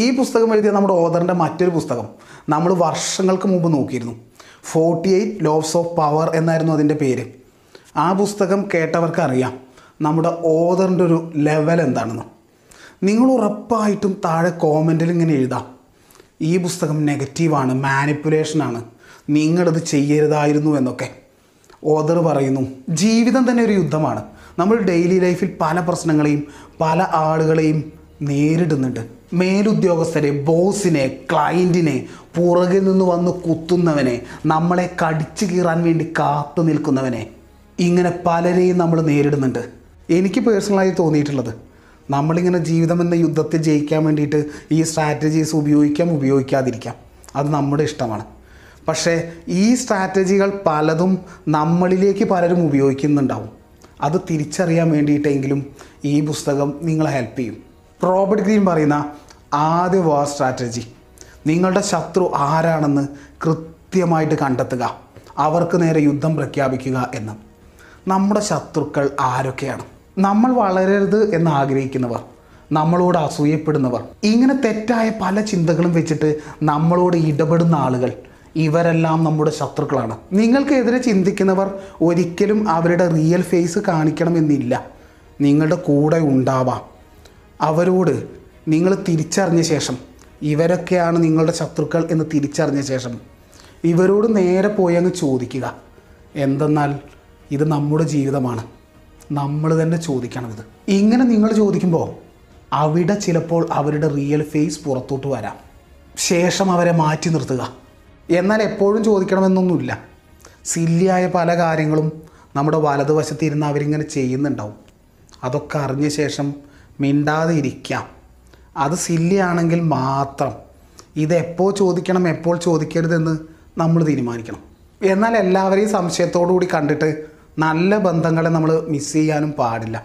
ഈ പുസ്തകം എഴുതിയ നമ്മുടെ ഓദറിൻ്റെ മറ്റൊരു പുസ്തകം നമ്മൾ വർഷങ്ങൾക്ക് മുമ്പ് നോക്കിയിരുന്നു. 48 ലോസ് ഓഫ് പവർ എന്നായിരുന്നു അതിൻ്റെ പേര്. ആ പുസ്തകം കേട്ടവർക്ക് അറിയാം നമ്മുടെ ഓദറിൻ്റെ ഒരു ലെവൽ എന്താണെന്ന്. നിങ്ങൾ ഉറപ്പായിട്ടും താഴെ കോമൻറ്റിൽ ഇങ്ങനെ എഴുതാം, ഈ പുസ്തകം നെഗറ്റീവാണ്, മാനിപ്പുലേഷനാണ്, നിങ്ങളിത് ചെയ്യരുതായിരുന്നു എന്നൊക്കെ. ഓദർ പറയുന്നു, ജീവിതം തന്നെ ഒരു യുദ്ധമാണ്. നമ്മൾ ഡെയിലി ലൈഫിൽ പല പ്രശ്നങ്ങളെയും പല ആളുകളെയും നേരിടുന്നുണ്ട്. മേലുദ്യോഗസ്ഥരെ, ബോസിനെ, ക്ലയൻറ്റിനെ, പുറകിൽ നിന്ന് വന്ന് കുത്തുന്നവനെ, നമ്മളെ കടിച്ചു കീറാൻ വേണ്ടി കാത്തു നിൽക്കുന്നവനെ, ഇങ്ങനെ പലരെയും നമ്മൾ നേരിടുന്നുണ്ട്. എനിക്ക് പേഴ്സണലായി തോന്നിയിട്ടുള്ളത്, നമ്മളിങ്ങനെ ജീവിതമെന്ന യുദ്ധത്തിൽ ജയിക്കാൻ വേണ്ടിയിട്ട് ഈ സ്ട്രാറ്റജീസ് ഉപയോഗിക്കാം, ഉപയോഗിക്കാതിരിക്കാം, അത് നമ്മുടെ ഇഷ്ടമാണ്. പക്ഷേ ഈ സ്ട്രാറ്റജികൾ പലതും നമ്മളിലേക്ക് പലരും ഉപയോഗിക്കുന്നുണ്ടാവും. അത് തിരിച്ചറിയാൻ വേണ്ടിയിട്ടെങ്കിലും ഈ പുസ്തകം നിങ്ങളെ ഹെൽപ്പ് ചെയ്യും. റോബർട്ട് ഗ്രീൻ പറയുന്ന ആദ്യ വാർ സ്ട്രാറ്റജി, നിങ്ങളുടെ ശത്രു ആരാണെന്ന് കൃത്യമായിട്ട് കണ്ടെത്തുക, അവർക്ക് നേരെ യുദ്ധം പ്രഖ്യാപിക്കുക എന്ന്. നമ്മുടെ ശത്രുക്കൾ ആരൊക്കെയാണ്? നമ്മൾ വളരരുത് എന്ന് ആഗ്രഹിക്കുന്നവർ, നമ്മളോട് അസൂയപ്പെടുന്നവർ, ഇങ്ങനെ തെറ്റായ പല ചിന്തകളും വെച്ചിട്ട് നമ്മളോട് ഇടപെടുന്ന ആളുകൾ, ഇവരെല്ലാം നമ്മുടെ ശത്രുക്കളാണ്. നിങ്ങൾക്കെതിരെ ചിന്തിക്കുന്നവർ ഒരിക്കലും അവരുടെ റിയൽ ഫേസ് കാണിക്കണമെന്നില്ല, നിങ്ങളുടെ കൂടെ ഉണ്ടാവാം. അവരോട് നിങ്ങൾ തിരിച്ചറിഞ്ഞ ശേഷം, ഇവരൊക്കെയാണ് നിങ്ങളുടെ ശത്രുക്കൾ എന്ന് തിരിച്ചറിഞ്ഞ ശേഷം, ഇവരോട് നേരെ പോയി അങ്ങ് ചോദിക്കുക. എന്തെന്നാൽ ഇത് നമ്മുടെ ജീവിതമാണ്, നമ്മൾ തന്നെ ചോദിക്കണം ഇത്. ഇങ്ങനെ നിങ്ങൾ ചോദിക്കുമ്പോൾ അവിടെ ചിലപ്പോൾ അവരുടെ റിയൽ ഫേസ് പുറത്തോട്ട് വരാം, ശേഷം അവരെ മാറ്റി നിർത്തുക. എന്നാൽ എപ്പോഴും ചോദിക്കണമെന്നൊന്നുമില്ല. സില്ലിയായ പല കാര്യങ്ങളും നമ്മുടെ വലതുവശത്ത് ഇരുന്ന് അവരിങ്ങനെ ചെയ്യുന്നുണ്ടാവും. അതൊക്കെ അറിഞ്ഞ ശേഷം മിണ്ടാതെ ഇരിക്കാം. അത് സില്ലിയാണെങ്കിൽ മാത്രം ഇതെപ്പോൾ ചോദിക്കണം, എപ്പോൾ ചോദിക്കരുതെന്ന് നമ്മൾ തീരുമാനിക്കണം. എന്നാൽ എല്ലാവരെയും സംശയത്തോടു കൂടി കണ്ടിട്ട് നല്ല ബന്ധങ്ങളെ നമ്മൾ മിസ് ചെയ്യാനും പാടില്ല.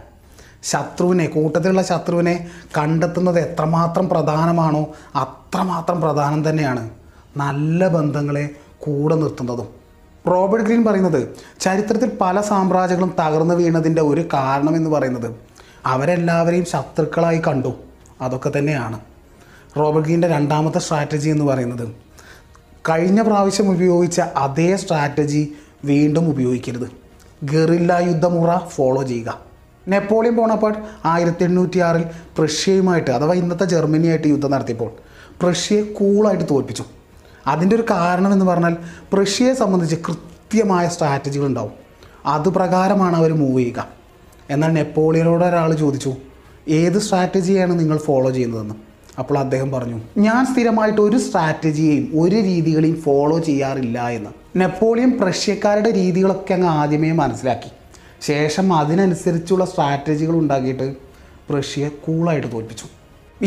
ശത്രുവിനെ, കൂട്ടത്തിലുള്ള ശത്രുവിനെ കണ്ടെത്തുന്നത് എത്രമാത്രം പ്രധാനമാണോ അത്രമാത്രം പ്രധാനം തന്നെയാണ് നല്ല ബന്ധങ്ങളെ കൂടെ നിർത്തുന്നതും. റോബർട്ട് ഗ്രീൻ പറയുന്നത്, ചരിത്രത്തിൽ പല സാമ്രാജ്യങ്ങളും തകർന്നു വീണതിൻ്റെ ഒരു കാരണം എന്ന് പറയുന്നത് അവരെല്ലാവരെയും ശത്രുക്കളായി കണ്ടു, അതൊക്കെ തന്നെയാണ്. റോബർട്ട് ഗ്രീൻ്റെ രണ്ടാമത്തെ സ്ട്രാറ്റജി എന്ന് പറയുന്നത്, കഴിഞ്ഞ പ്രാവശ്യം ഉപയോഗിച്ച അതേ സ്ട്രാറ്റജി വീണ്ടും ഉപയോഗിക്കരുത്. ഗറില്ല യുദ്ധമുറ ഫോളോ ചെയ്യുക. നെപ്പോളിയൻ ബോണപ്പാർട്ട് 1806 പ്രഷ്യയുമായിട്ട്, അഥവാ ഇന്നത്തെ ജർമ്മനിയായിട്ട് യുദ്ധം നടത്തിയപ്പോൾ പ്രഷ്യയെ കൂളായിട്ട് തോൽപ്പിച്ചു. അതിൻ്റെ ഒരു കാരണം എന്ന് പറഞ്ഞാൽ പ്രഷ്യയെ സംബന്ധിച്ച് കൃത്യമായ സ്ട്രാറ്റജികളുണ്ടാവും, അതുപ്രകാരമാണ് അവർ മൂവ് ചെയ്യുക. എന്നാൽ നെപ്പോളിയനോട് ഒരാൾ ചോദിച്ചു, ഏത് സ്ട്രാറ്റജിയാണ് നിങ്ങൾ ഫോളോ ചെയ്യുന്നതെന്ന്. അപ്പോൾ അദ്ദേഹം പറഞ്ഞു, ഞാൻ സ്ഥിരമായിട്ട് ഒരു സ്ട്രാറ്റജിയെയും ഒരു രീതികളെയും ഫോളോ ചെയ്യാറില്ല എന്ന്. നെപ്പോളിയൻ പ്രഷ്യക്കാരുടെ രീതികളൊക്കെ അങ്ങ് ആദ്യമേ മനസ്സിലാക്കി, ശേഷം അതിനനുസരിച്ചുള്ള സ്ട്രാറ്റജികൾ ഉണ്ടാക്കിയിട്ട് പ്രഷ്യയെ കൂളായിട്ട് തോൽപ്പിച്ചു.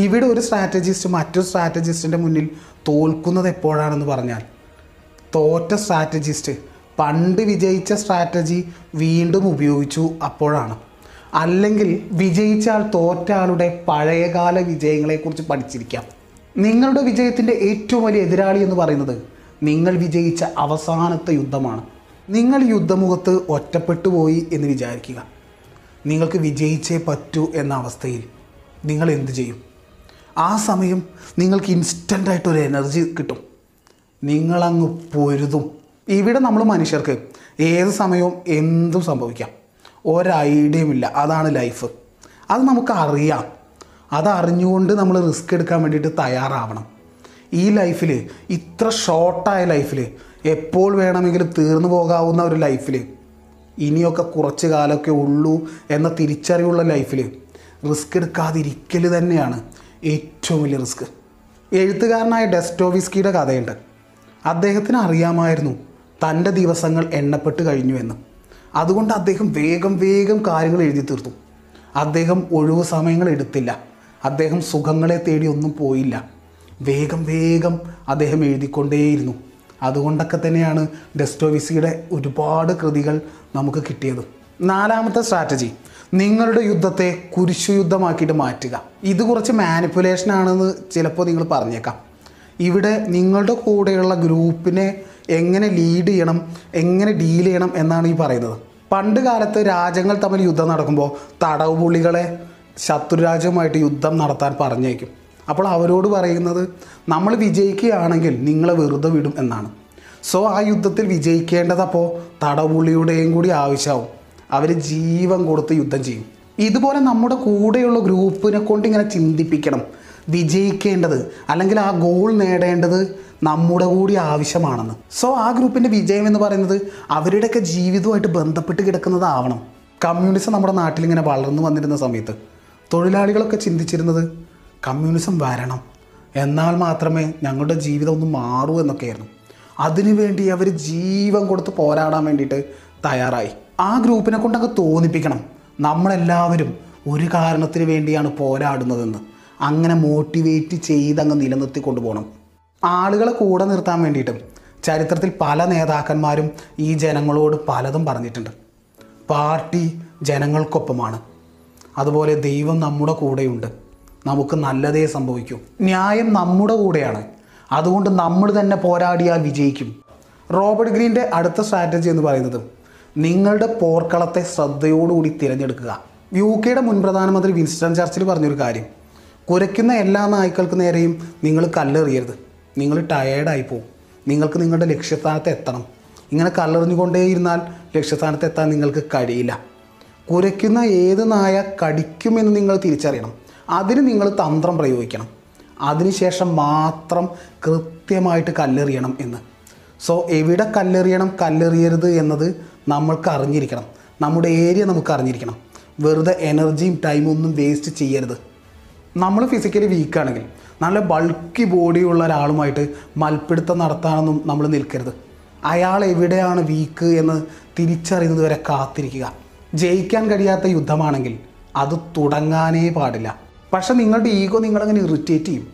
ഇവിടെ ഒരു സ്ട്രാറ്റജിസ്റ്റ് മറ്റൊരു സ്ട്രാറ്റജിസ്റ്റിൻ്റെ മുന്നിൽ തോൽക്കുന്നത് എപ്പോഴാണെന്ന് പറഞ്ഞാൽ, തോറ്റ സ്ട്രാറ്റജിസ്റ്റ് പണ്ട് വിജയിച്ച സ്ട്രാറ്റജി വീണ്ടും ഉപയോഗിച്ചു അപ്പോഴാണ്. അല്ലെങ്കിൽ വിജയിച്ചാൽ തോറ്റ ആളുടെ പഴയകാല വിജയങ്ങളെക്കുറിച്ച് പഠിച്ചിരിക്കാം. നിങ്ങളുടെ വിജയത്തിൻ്റെ ഏറ്റവും വലിയ എതിരാളി എന്ന് പറയുന്നത് നിങ്ങൾ വിജയിച്ച അവസാനത്തെ യുദ്ധമാണ്. നിങ്ങൾ യുദ്ധമുഖത്ത് ഒറ്റപ്പെട്ടു പോയി എന്ന് വിചാരിക്കുക. നിങ്ങൾക്ക് വിജയിച്ചേ പറ്റൂ എന്ന അവസ്ഥയിൽ നിങ്ങൾ എന്ത് ചെയ്യും? ആ സമയം നിങ്ങൾക്ക് ഇൻസ്റ്റൻ്റായിട്ടൊരു എനർജി കിട്ടും, നിങ്ങളങ്ങ് പൊരുതും. ഇവിടെ നമ്മൾ മനുഷ്യർക്ക് ഏത് സമയവും എന്തും സംഭവിക്കാം, ഒരൈഡിയയുമില്ല. അതാണ് ലൈഫ്, അത് നമുക്കറിയാം. അതറിഞ്ഞുകൊണ്ട് നമ്മൾ റിസ്ക് എടുക്കാൻ വേണ്ടിയിട്ട് തയ്യാറാവണം. ഈ ലൈഫിൽ, ഇത്ര ഷോർട്ടായ ലൈഫിൽ, എപ്പോൾ വേണമെങ്കിലും തീർന്നു പോകാവുന്ന ഒരു ലൈഫിൽ, ഇനിയൊക്കെ കുറച്ച് കാലമൊക്കെ ഉള്ളൂ എന്ന തിരിച്ചറിവുള്ള ലൈഫിൽ റിസ്ക് എടുക്കാതിരിക്കൽ തന്നെയാണ് ഏറ്റവും വലിയ റിസ്ക്. എഴുത്തുകാരനായ ഡെസ്റ്റോവിസ്കിയുടെ കഥയുണ്ട്. അദ്ദേഹത്തിന് അറിയാമായിരുന്നു തൻ്റെ ദിവസങ്ങൾ എണ്ണപ്പെട്ട് കഴിഞ്ഞു എന്ന്. അതുകൊണ്ട് അദ്ദേഹം വേഗം വേഗം കാര്യങ്ങൾ എഴുതി തീർത്തു. അദ്ദേഹം ഒഴിവ് സമയങ്ങൾ എടുത്തില്ല, അദ്ദേഹം സുഖങ്ങളെ തേടി ഒന്നും പോയില്ല. വേഗം വേഗം അദ്ദേഹം എഴുതിക്കൊണ്ടേയിരുന്നു. അതുകൊണ്ടൊക്കെ തന്നെയാണ് ഡെസ്റ്റോവിസ്കിയുടെ ഒരുപാട് കൃതികൾ നമുക്ക് കിട്ടിയത്. നാലാമത്തെ സ്ട്രാറ്റജി, നിങ്ങളുടെ യുദ്ധത്തെ കുരിശുയുദ്ധമാക്കിയിട്ട് മാറ്റുക. ഇത് കുറച്ച് മാനിപ്പുലേഷനാണെന്ന് ചിലപ്പോൾ നിങ്ങൾ പറഞ്ഞേക്കാം. ഇവിടെ നിങ്ങളുടെ കൂടെയുള്ള ഗ്രൂപ്പിനെ എങ്ങനെ ലീഡ് ചെയ്യണം, എങ്ങനെ ഡീൽ ചെയ്യണം എന്നാണ് ഈ പറയുന്നത്. പണ്ട് കാലത്ത് രാജ്യങ്ങൾ തമ്മിൽ യുദ്ധം നടക്കുമ്പോൾ തടവുപുള്ളികളെ ശത്രുരാജ്യവുമായിട്ട് യുദ്ധം നടത്താൻ പറഞ്ഞേക്കും. അപ്പോൾ അവരോട് പറയുന്നത് നമ്മൾ വിജയിക്കുകയാണെങ്കിൽ നിങ്ങളെ വെറുതെ വിടും എന്നാണ്. സോ ആ യുദ്ധത്തിൽ വിജയിക്കേണ്ടതപ്പോൾ തടവുള്ളിയുടെയും കൂടി ആവശ്യമാവും. അവർ ജീവൻ കൊടുത്ത് യുദ്ധം ചെയ്യും. ഇതുപോലെ നമ്മുടെ കൂടെയുള്ള ഗ്രൂപ്പിനെ കൊണ്ട് ഇങ്ങനെ ചിന്തിപ്പിക്കണം, വിജയിക്കേണ്ടത് അല്ലെങ്കിൽ ആ ഗോൾ നേടേണ്ടത് നമ്മുടെ കൂടി ആവശ്യമാണെന്ന്. സോ ആ ഗ്രൂപ്പിൻ്റെ വിജയം എന്ന് പറയുന്നത് അവരുടെയൊക്കെ ജീവിതവുമായിട്ട് ബന്ധപ്പെട്ട് കിടക്കുന്നതാവണം. കമ്മ്യൂണിസം നമ്മുടെ നാട്ടിലിങ്ങനെ വളർന്നു വന്നിരുന്ന സമയത്ത് തൊഴിലാളികളൊക്കെ ചിന്തിച്ചിരുന്നത് കമ്മ്യൂണിസം വരണം, എന്നാൽ മാത്രമേ ഞങ്ങളുടെ ജീവിതം ഒന്ന് മാറൂ എന്നൊക്കെയായിരുന്നു. അതിനുവേണ്ടി അവർ ജീവൻ കൊടുത്ത് പോരാടാൻ വേണ്ടിയിട്ട് തയ്യാറായി. ആ ഗ്രൂപ്പിനെ കൊണ്ടൊക്കെ തോന്നിപ്പിക്കണം നമ്മളെല്ലാവരും ഒരു കാരണത്തിന് വേണ്ടിയാണ് പോരാടുന്നതെന്ന്. അങ്ങനെ മോട്ടിവേറ്റ് ചെയ്തങ്ങ് നിലനിർത്തിക്കൊണ്ടു പോകണം. ആളുകളെ കൂടെ നിർത്താൻ വേണ്ടിയിട്ടും ചരിത്രത്തിൽ പല നേതാക്കന്മാരും ഈ ജനങ്ങളോട് പലതും പറഞ്ഞിട്ടുണ്ട്. പാർട്ടി ജനങ്ങൾക്കൊപ്പമാണ്, അതുപോലെ ദൈവം നമ്മുടെ കൂടെയുണ്ട്, നമുക്ക് നല്ലതേ സംഭവിക്കൂ, ന്യായം നമ്മുടെ കൂടെയാണ്, അതുകൊണ്ട് നമ്മൾ തന്നെ പോരാടിയാൽ വിജയിക്കും. റോബർട്ട് ഗ്രീൻ്റെ അടുത്ത സ്ട്രാറ്റജി എന്ന് പറയുന്നത് നിങ്ങളുടെ പോർക്കളത്തെ ശ്രദ്ധയോടുകൂടി തിരഞ്ഞെടുക്കുക. യു കെയുടെ മുൻ പ്രധാനമന്ത്രി വിൻസ്റ്റൺ ചർച്ചിൽ പറഞ്ഞൊരു കാര്യം, കുരയ്ക്കുന്ന എല്ലാ നായ്ക്കൾക്ക് നേരെയും നിങ്ങൾ കല്ലെറിയരുത്, നിങ്ങൾ ടയേർഡായി പോകും, നിങ്ങൾക്ക് നിങ്ങളുടെ ലക്ഷ്യസ്ഥാനത്ത് എത്തണം. ഇങ്ങനെ കല്ലെറിഞ്ഞുകൊണ്ടേയിരുന്നാൽ ലക്ഷ്യസ്ഥാനത്ത് എത്താൻ നിങ്ങൾക്ക് കഴിയില്ല. കുരയ്ക്കുന്ന ഏത് നായ കടിക്കുമെന്ന് നിങ്ങൾ തിരിച്ചറിയണം, അതിന് നിങ്ങൾ തന്ത്രം പ്രയോഗിക്കണം, അതിനുശേഷം മാത്രം കൃത്യമായിട്ട് കല്ലെറിയണം എന്ന്. സോ എവിടെ കല്ലെറിയണം കല്ലെറിയരുത് എന്നത് നമ്മൾക്ക് അറിഞ്ഞിരിക്കണം, നമ്മുടെ ഏരിയ നമുക്ക് അറിഞ്ഞിരിക്കണം. വെറുതെ എനർജിയും ടൈമും ഒന്നും വേസ്റ്റ് ചെയ്യരുത്. നമ്മൾ ഫിസിക്കലി വീക്കാണെങ്കിൽ നല്ല ബൾക്കി ബോഡിയുള്ള ഒരാളുമായിട്ട് മൽപ്പിടുത്തം നടത്താനൊന്നും നമ്മൾ നിൽക്കരുത്. അയാൾ എവിടെയാണ് വീക്ക് എന്ന് തിരിച്ചറിയുന്നത് വരെ കാത്തിരിക്കുക. ജയിക്കാൻ കഴിയാത്ത യുദ്ധമാണെങ്കിൽ അത് തുടങ്ങാനേ പാടില്ല. പക്ഷെ നിങ്ങളുടെ ഈഗോ നിങ്ങളങ്ങനെ ഇറിറ്റേറ്റ് ചെയ്യും,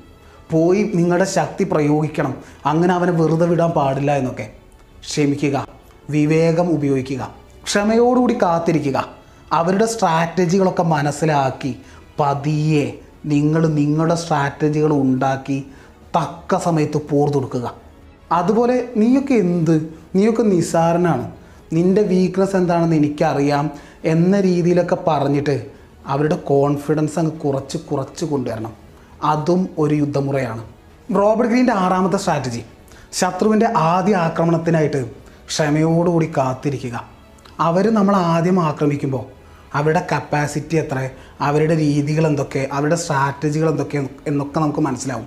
പോയി നിങ്ങളുടെ ശക്തി പ്രയോഗിക്കണം, അങ്ങനെ അവനെ വെറുതെ വിടാൻ പാടില്ല എന്നൊക്കെ. ക്ഷമിക്കുക, വിവേകം ഉപയോഗിക്കുക, ക്ഷമയോടുകൂടി കാത്തിരിക്കുക, അവരുടെ സ്ട്രാറ്റജികളൊക്കെ മനസ്സിലാക്കി പതിയെ നിങ്ങൾ നിങ്ങളുടെ സ്ട്രാറ്റജികൾ ഉണ്ടാക്കി തക്ക സമയത്ത് പോർതൊടുക്കുക. അതുപോലെ നീയൊക്കെ നിസ്സാരനാണ്, നിൻ്റെ വീക്ക്നെസ് എന്താണെന്ന് എനിക്കറിയാം എന്ന രീതിയിലൊക്കെ പറഞ്ഞിട്ട് അവരുടെ കോൺഫിഡൻസ് അങ്ങ് കുറച്ച് കുറച്ച് കൊണ്ടുവരണം. അതും ഒരു യുദ്ധമുറയാണ്. റോബർട്ട് ഗ്രീൻ്റെ ആറാമത്തെ സ്ട്രാറ്റജി ശത്രുവിൻ്റെ ആദ്യ ആക്രമണത്തിനായിട്ട് ക്ഷമയോടുകൂടി കാത്തിരിക്കുക. അവർ നമ്മൾ ആദ്യം ആക്രമിക്കുമ്പോൾ അവരുടെ കപ്പാസിറ്റി എത്ര, അവരുടെ രീതികൾ എന്തൊക്കെ, അവരുടെ സ്ട്രാറ്റജികൾ എന്തൊക്കെ എന്നൊക്കെ നമുക്ക് മനസ്സിലാവും.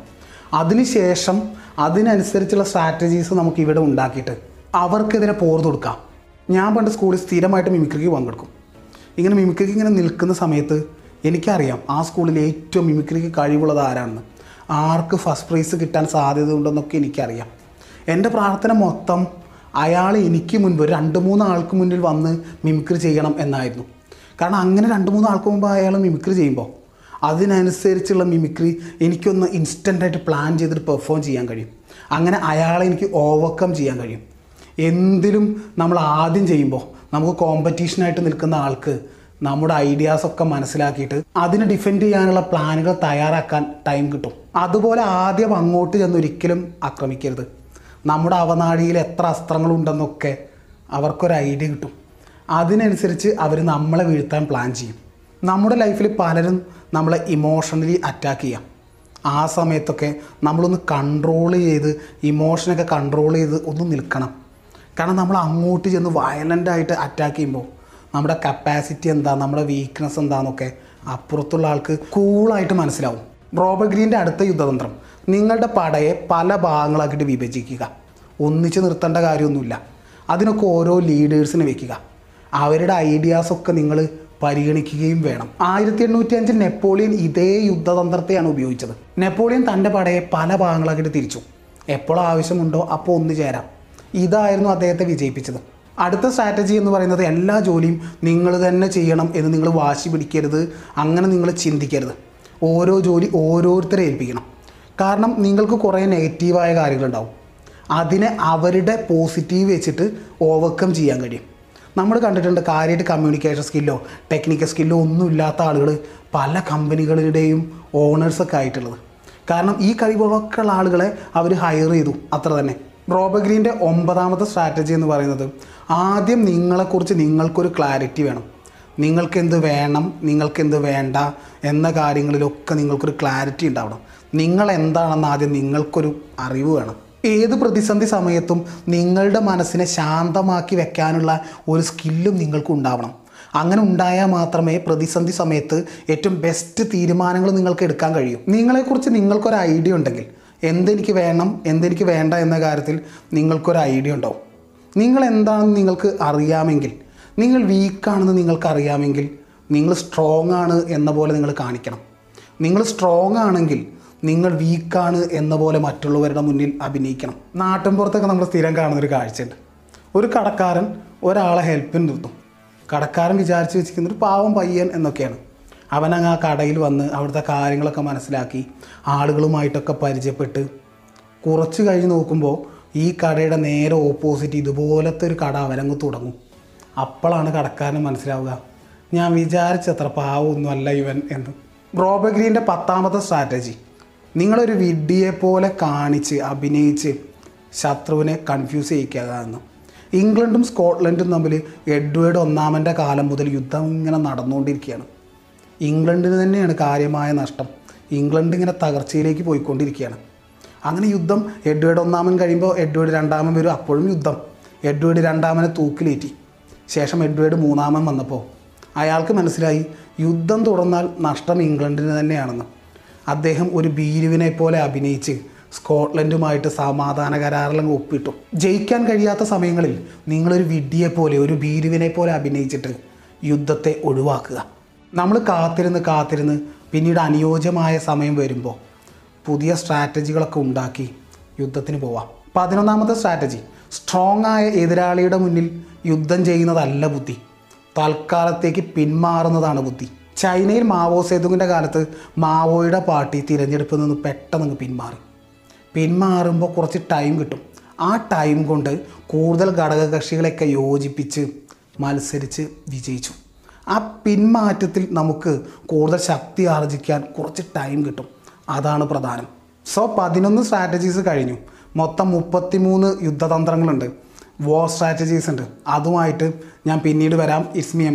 അതിനുശേഷം അതിനനുസരിച്ചുള്ള സ്ട്രാറ്റജീസ് നമുക്ക് ഇവിടെ ഉണ്ടാക്കിയിട്ട് അവർക്കെതിരെ പോർത്ത് കൊടുക്കാം. ഞാൻ പണ്ട് സ്കൂളിൽ സ്ഥിരമായിട്ട് മിമിക്രിക്ക് പങ്കെടുക്കും. ഇങ്ങനെ മിമിക്രിക്ക് ഇങ്ങനെ നിൽക്കുന്ന സമയത്ത് എനിക്കറിയാം ആ സ്കൂളിൽ ഏറ്റവും മിമിക്രിക്ക് കഴിവുള്ളത് ആരാണെന്ന്, ആർക്ക് ഫസ്റ്റ് പ്രൈസ് കിട്ടാൻ സാധ്യത ഉണ്ടെന്നൊക്കെ എനിക്കറിയാം. എൻ്റെ പ്രാർത്ഥന മൊത്തം അയാൾ എനിക്ക് മുൻപ് രണ്ട് മൂന്ന് ആൾക്ക് മുന്നിൽ വന്ന് മിമിക്രി ചെയ്യണം എന്നായിരുന്നു. കാരണം അങ്ങനെ രണ്ട് മൂന്ന് ആൾക്ക് മുമ്പ് അയാൾ മിമിക്രി ചെയ്യുമ്പോൾ അതിനനുസരിച്ചുള്ള മിമിക്രി എനിക്കൊന്ന് ഇൻസ്റ്റൻ്റായിട്ട് പ്ലാൻ ചെയ്തിട്ട് പെർഫോം ചെയ്യാൻ കഴിയും. അങ്ങനെ അയാളെ എനിക്ക് ഓവർകം ചെയ്യാൻ കഴിയും. എന്തിലും നമ്മൾ ആദ്യം ചെയ്യുമ്പോൾ നമുക്ക് കോമ്പറ്റീഷനായിട്ട് നിൽക്കുന്ന ആൾക്ക് നമ്മുടെ ഐഡിയാസൊക്കെ മനസ്സിലാക്കിയിട്ട് അതിനെ ഡിഫെൻഡ് ചെയ്യാനുള്ള പ്ലാനുകൾ തയ്യാറാക്കാൻ ടൈം കിട്ടും. അതുപോലെ ആദ്യം അങ്ങോട്ട് ചെന്നൊരിക്കലും ആക്രമിക്കരുത്. നമ്മുടെ അവനാഴിയിൽ എത്ര അസ്ത്രങ്ങളുണ്ടെന്നൊക്കെ അവർക്കൊരു ഐഡിയ കിട്ടും. അതിനനുസരിച്ച് അവർ നമ്മളെ വീഴ്ത്താൻ പ്ലാൻ ചെയ്യും. നമ്മുടെ ലൈഫിൽ പലരും നമ്മളെ ഇമോഷണലി അറ്റാക്ക് ചെയ്യാം. ആ സമയത്തൊക്കെ നമ്മളൊന്ന് കൺട്രോൾ ചെയ്ത് ഇമോഷനൊക്കെ കൺട്രോൾ ചെയ്ത് ഒന്ന് നിൽക്കണം. കാരണം നമ്മൾ അങ്ങോട്ട് ചെന്ന് വയലൻ്റായിട്ട് അറ്റാക്ക് ചെയ്യുമ്പോൾ നമ്മുടെ കപ്പാസിറ്റി എന്താ, നമ്മുടെ വീക്ക്നെസ് എന്താണെന്നൊക്കെ അപ്പുറത്തുള്ള ആൾക്ക് കൂളായിട്ട് മനസ്സിലാവും. റോബർട്ട് ഗ്രീൻ്റെ അടുത്ത യുദ്ധതന്ത്രം നിങ്ങളുടെ പടയെ പല ഭാഗങ്ങളാക്കിയിട്ട് വിഭജിക്കുക. ഒന്നിച്ച് നിർത്തേണ്ട കാര്യമൊന്നുമില്ല, അതിനൊക്കെ ഓരോ ലീഡേഴ്സിനെ വയ്ക്കുക, അവരുടെ ഐഡിയാസൊക്കെ നിങ്ങൾ പരിഗണിക്കുകയും വേണം. 1805 നെപ്പോളിയൻ ഇതേ യുദ്ധതന്ത്രത്തെയാണ് ഉപയോഗിച്ചത്. നെപ്പോളിയൻ തൻ്റെ പടയെ പല ഭാഗങ്ങളാക്കിയിട്ട് തിരിച്ചു. എപ്പോൾ ആവശ്യമുണ്ടോ അപ്പോൾ ഒന്ന് ചേരാം. ഇതായിരുന്നു അദ്ദേഹത്തെ വിജയിപ്പിച്ചത്. അടുത്ത സ്ട്രാറ്റജി എന്ന് പറയുന്നത് എല്ലാ ജോലിയും നിങ്ങൾ തന്നെ ചെയ്യണം എന്ന് നിങ്ങൾ വാശി പിടിക്കരുത്, അങ്ങനെ നിങ്ങൾ ചിന്തിക്കരുത്. ഓരോ ജോലി ഓരോരുത്തരെ ഏൽപ്പിക്കണം. കാരണം നിങ്ങൾക്ക് കുറേ നെഗറ്റീവായ കാര്യങ്ങളുണ്ടാവും, അതിനെ അവരുടെ പോസിറ്റീവ് വെച്ചിട്ട് ഓവർകം ചെയ്യാൻ കഴിയും. നമ്മൾ കണ്ടിട്ടുണ്ട് കാര്യമായിട്ട് കമ്മ്യൂണിക്കേഷൻ സ്കില്ലോ ടെക്നിക്കൽ സ്കില്ലോ ഒന്നും ഇല്ലാത്ത ആളുകൾ പല കമ്പനികളുടെയും ഓണേഴ്സൊക്കെ ആയിട്ടുള്ളത്. കാരണം ഈ കഴിവുകളൊക്കെ ഉള്ള ആളുകളെ അവർ ഹയർ ചെയ്തു, അത്ര തന്നെ. റോബർട്ട് ഗ്രീൻ്റെ ഒമ്പതാമത്തെ സ്ട്രാറ്റജി എന്ന് പറയുന്നത് ആദ്യം നിങ്ങളെക്കുറിച്ച് നിങ്ങൾക്കൊരു ക്ലാരിറ്റി വേണം. നിങ്ങൾക്കെന്ത് വേണം, നിങ്ങൾക്കെന്ത് വേണ്ട എന്ന കാര്യങ്ങളിലൊക്കെ നിങ്ങൾക്കൊരു ക്ലാരിറ്റി ഉണ്ടാവണം. നിങ്ങൾ എന്താണെന്ന് ആദ്യം നിങ്ങൾക്കൊരു അറിവ് വേണം. ഏത് പ്രതിസന്ധി സമയത്തും നിങ്ങളുടെ മനസ്സിനെ ശാന്തമാക്കി വെക്കാനുള്ള ഒരു സ്കില്ലും നിങ്ങൾക്ക് ഉണ്ടാവണം. അങ്ങനെ ഉണ്ടായാൽ മാത്രമേ പ്രതിസന്ധി സമയത്ത് ഏറ്റവും ബെസ്റ്റ് തീരുമാനങ്ങൾ നിങ്ങൾക്ക് എടുക്കാൻ കഴിയൂ. നിങ്ങളെക്കുറിച്ച് നിങ്ങൾക്കൊരു ഐഡിയ ഉണ്ടെങ്കിൽ എന്തെനിക്ക് വേണം എന്തെനിക്ക് വേണ്ട എന്ന കാര്യത്തിൽ നിങ്ങൾക്കൊരു ഐഡിയ ഉണ്ടാവും. നിങ്ങൾ എന്താണെന്ന് നിങ്ങൾക്ക് അറിയാമെങ്കിൽ, നിങ്ങൾ വീക്കാണെന്ന് നിങ്ങൾക്കറിയാമെങ്കിൽ, നിങ്ങൾ സ്ട്രോങ് ആണ് എന്ന പോലെ നിങ്ങൾ കാണിക്കണം. നിങ്ങൾ സ്ട്രോങ് ആണെങ്കിൽ നിങ്ങൾ വീക്കാണ് എന്ന പോലെ മറ്റുള്ളവരുടെ മുന്നിൽ അഭിനയിക്കണം. നാട്ടിൻപുറത്തൊക്കെ നമ്മൾ സ്ഥിരം കാണുന്നൊരു കാഴ്ചയുണ്ട്. ഒരു കടക്കാരൻ ഒരാളെ ഹെൽപ്പിന് നിർത്തും. കടക്കാരൻ വിചാരിച്ച് വെച്ചിരിക്കുന്നൊരു പാവം പയ്യൻ എന്നൊക്കെയാണ്. അവനങ്ങ് ആ കടയിൽ വന്ന് അവിടുത്തെ കാര്യങ്ങളൊക്കെ മനസ്സിലാക്കി ആളുകളുമായിട്ടൊക്കെ പരിചയപ്പെട്ട് കുറച്ച് കഴിഞ്ഞ് നോക്കുമ്പോൾ ഈ കടയുടെ നേരെ ഓപ്പോസിറ്റ് ഇതുപോലത്തെ ഒരു കട അവനങ്ങ് തുടങ്ങും. അപ്പോഴാണ് കടക്കാരന് മനസ്സിലാവുക, ഞാൻ വിചാരിച്ചത്ര പാവമൊന്നും അല്ല ഇവൻ എന്ന്. റോബർട്ട് ഗ്രീൻ്റെ 10ാമത്തെ സ്ട്രാറ്റജി, നിങ്ങളൊരു വിഡ്ഢിയെപ്പോലെ കാണിച്ച് അഭിനയിച്ച് ശത്രുവിനെ കൺഫ്യൂസ് ചെയ്യിക്കുക എന്ന്. ഇംഗ്ലണ്ടും സ്കോട്ട്ലൻഡും തമ്മിൽ എഡ്വേർഡ് I കാലം മുതൽ യുദ്ധം ഇങ്ങനെ നടന്നുകൊണ്ടിരിക്കുകയാണ്. ഇംഗ്ലണ്ടിന് തന്നെയാണ് കാര്യമായ നഷ്ടം. ഇംഗ്ലണ്ട് ഇങ്ങനെ തകർച്ചയിലേക്ക് പോയിക്കൊണ്ടിരിക്കുകയാണ്. അങ്ങനെ യുദ്ധം എഡ്വേർഡ് I കഴിയുമ്പോൾ എഡ്വേർഡ് II വരും. അപ്പോഴും യുദ്ധം. എഡ്വേർഡ് II തൂക്കിലേറ്റി. ശേഷം എഡ്വേർഡ് III വന്നപ്പോൾ അയാൾക്ക് മനസ്സിലായി യുദ്ധം തുടർന്നാൽ നഷ്ടം ഇംഗ്ലണ്ടിന് തന്നെയാണെന്ന്. അദ്ദേഹം ഒരു ഭീരുവിനെ പോലെ അഭിനയിച്ച് സ്കോട്ട്ലൻഡുമായിട്ട് സമാധാന കരാറിലും ഒപ്പിട്ടു. ജയിക്കാൻ കഴിയാത്ത സമയങ്ങളിൽ നിങ്ങളൊരു വിഡ്ഢിയെപ്പോലെ ഒരു ഭീരുവിനെ പോലെ അഭിനയിച്ചിട്ട് യുദ്ധത്തെ ഒഴിവാക്കുക. നമ്മൾ കാത്തിരുന്ന് പിന്നീട് അനുയോജ്യമായ സമയം വരുമ്പോൾ പുതിയ സ്ട്രാറ്റജികളൊക്കെ ഉണ്ടാക്കി യുദ്ധത്തിന് പോവാം. 11ാമത്തെ സ്ട്രാറ്റജി, സ്ട്രോങ് ആയ എതിരാളിയുടെ മുന്നിൽ യുദ്ധം ചെയ്യുന്നതല്ല ബുദ്ധി, തൽക്കാലത്തേക്ക് പിന്മാറുന്നതാണ് ബുദ്ധി. ചൈനയിൽ മാവോ സേതുങ്ങിൻ്റെ കാലത്ത് മാവോയുടെ പാർട്ടി തിരഞ്ഞെടുപ്പിൽ നിന്ന് പെട്ടെന്ന് പിന്മാറുമ്പോൾ കുറച്ച് ടൈം കിട്ടും. ആ ടൈം കൊണ്ട് കൂടുതൽ ഘടകകക്ഷികളെയൊക്കെ യോജിപ്പിച്ച് മത്സരിച്ച് വിജയിച്ചു. ആ പിന്മാറ്റത്തിൽ നമുക്ക് കൂടുതൽ ശക്തി ആർജിക്കാൻ കുറച്ച് ടൈം കിട്ടും. അതാണ് പ്രധാനം. സോ 11 സ്ട്രാറ്റജീസ് കഴിഞ്ഞു. മൊത്തം 33 യുദ്ധതന്ത്രങ്ങളുണ്ട്. വാർ സ്ട്രാറ്റജീസ് ഉണ്ട്. അതുമായിട്ട് ഞാൻ പിന്നീട് വരാം. It's me.